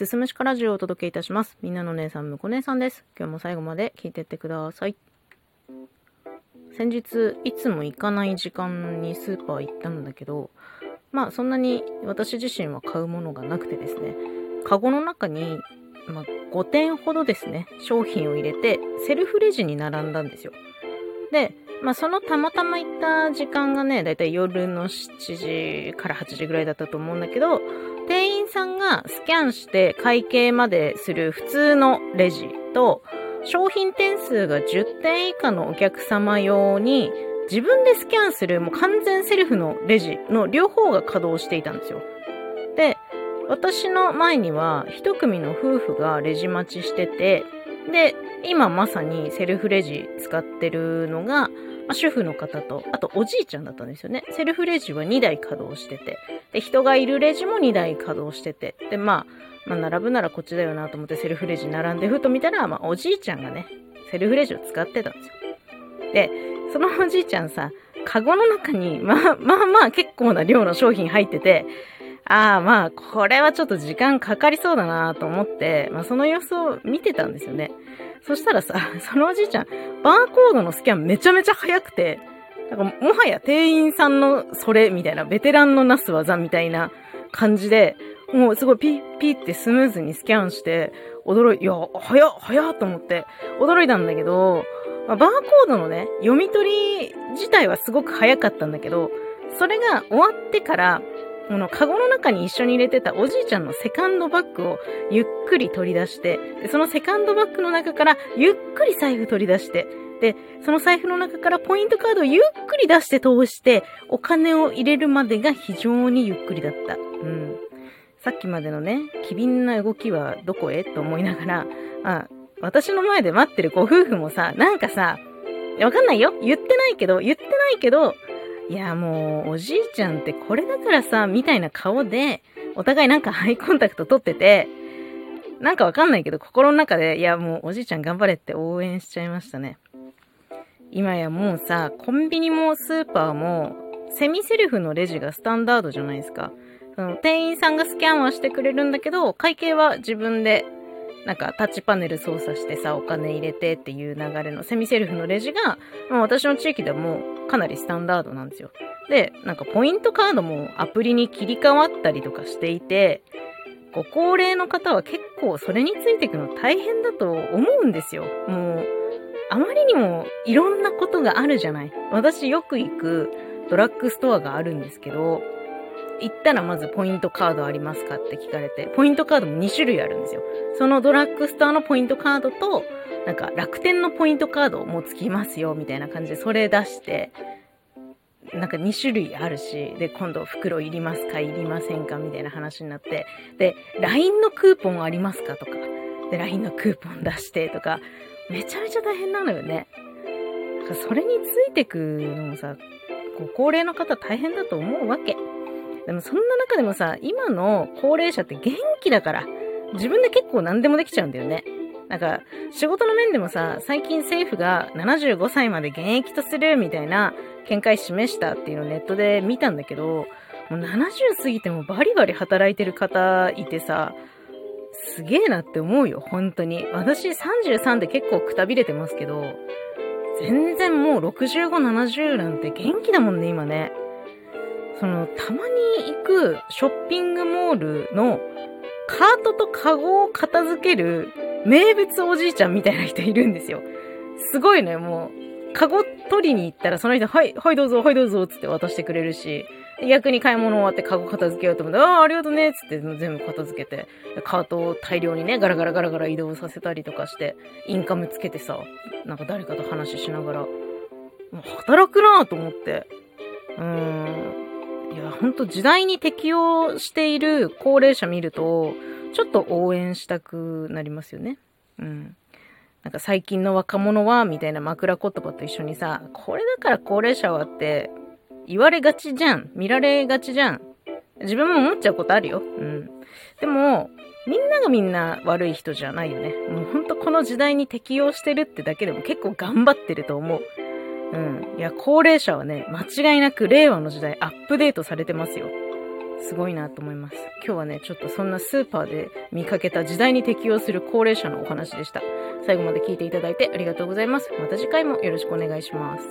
すすむしかラジオをお届けいたします。みんなの姉さんむこ姉さんです。今日も最後まで聞いてってください。先日いつも行かない時間にスーパー行ったんだけど、まあそんなに私自身は買うものがなくてですね、カゴの中に、5点ほどですね商品を入れてセルフレジに並んだんですよ。で、そのたまたま行った時間がね、だいたい夜の7時から8時ぐらいだったと思うんだけど、店員さんがスキャンして会計までする普通のレジと、商品点数が10点以下のお客様用に自分でスキャンするもう完全セルフのレジの両方が稼働していたんですよ。で、私の前には一組の夫婦がレジ待ちしてて、で、今まさにセルフレジ使ってるのが、主婦の方と、あとおじいちゃんだったんですよね。セルフレジは2台稼働してて、で、人がいるレジも2台稼働してて、で、並ぶならこっちだよなと思ってセルフレジ並んでふと見たら、おじいちゃんがね、セルフレジを使ってたんですよ。で、そのおじいちゃんさ、カゴの中に、結構な量の商品入ってて、これはちょっと時間かかりそうだなと思って、その様子を見てたんですよね。そしたらさ、そのおじいちゃん、バーコードのスキャンめちゃめちゃ早くて、なんかもはや店員さんのそれみたいな、ベテランのなす技みたいな感じで、もうすごいピッピッってスムーズにスキャンして、早っと思って驚いたんだけど、バーコードのね、読み取り自体はすごく早かったんだけど、それが終わってから、このカゴの中に一緒に入れてたおじいちゃんのセカンドバッグをゆっくり取り出して、でそのセカンドバッグの中からゆっくり財布取り出して、でその財布の中からポイントカードをゆっくり出して通してお金を入れるまでが非常にゆっくりだった。さっきまでのね、機敏な動きはどこへと思いながら、私の前で待ってるご夫婦もさ、わかんないよ。言ってないけど、いやもうおじいちゃんってこれだからさみたいな顔でお互いアイコンタクト取ってて、わかんないけど心の中でいやもうおじいちゃん頑張れって応援しちゃいましたね。今やもうさコンビニもスーパーもセミセルフのレジがスタンダードじゃないですか。その店員さんがスキャンはしてくれるんだけど会計は自分でタッチパネル操作してさお金入れてっていう流れのセミセルフのレジが私の地域ではもうかなりスタンダードなんですよ。で、ポイントカードもアプリに切り替わったりとかしていて、ご高齢の方は結構それについていくの大変だと思うんですよ。もうあまりにもいろんなことがあるじゃない。私よく行くドラッグストアがあるんですけど、行ったらまずポイントカードありますかって聞かれて、ポイントカードも2種類あるんですよ。そのドラッグストアのポイントカードと楽天のポイントカードもつきますよみたいな感じでそれ出して2種類あるし、で今度袋いりますかいりませんかみたいな話になって、で LINE のクーポンありますかとかで LINE のクーポン出してとかめちゃめちゃ大変なのよね。それについてくのもさご高齢の方大変だと思うわけ。でもそんな中でもさ今の高齢者って元気だから自分で結構何でもできちゃうんだよね。仕事の面でもさ最近政府が75歳まで現役とするみたいな見解示したっていうのをネットで見たんだけど、もう70過ぎてもバリバリ働いてる方いてさすげえなって思うよ本当に。私33で結構くたびれてますけど全然もう65、70なんて元気だもんね今ね。たまに行くショッピングモールのカートとカゴを片付ける名物おじいちゃんみたいな人いるんですよ。すごいね。もうカゴ取りに行ったらその人はいどうぞつって渡してくれるし、逆に買い物終わってカゴ片付けようと思ってありがとうねつって全部片付けてカートを大量にねガラガラ移動させたりとかしてインカムつけてさ誰かと話しながら働くなぁと思って、いや、ほんと時代に適応している高齢者見ると、ちょっと応援したくなりますよね。最近の若者は、みたいな枕言葉と一緒にさ、これだから高齢者はって言われがちじゃん。見られがちじゃん。自分も思っちゃうことあるよ。でも、みんな悪い人じゃないよね。もうほんとこの時代に適応してるってだけでも結構頑張ってると思う。いや、高齢者はね、間違いなく令和の時代アップデートされてますよ。すごいなと思います。今日はね、ちょっとそんなスーパーで見かけた時代に適応する高齢者のお話でした。最後まで聞いていただいてありがとうございます。また次回もよろしくお願いします。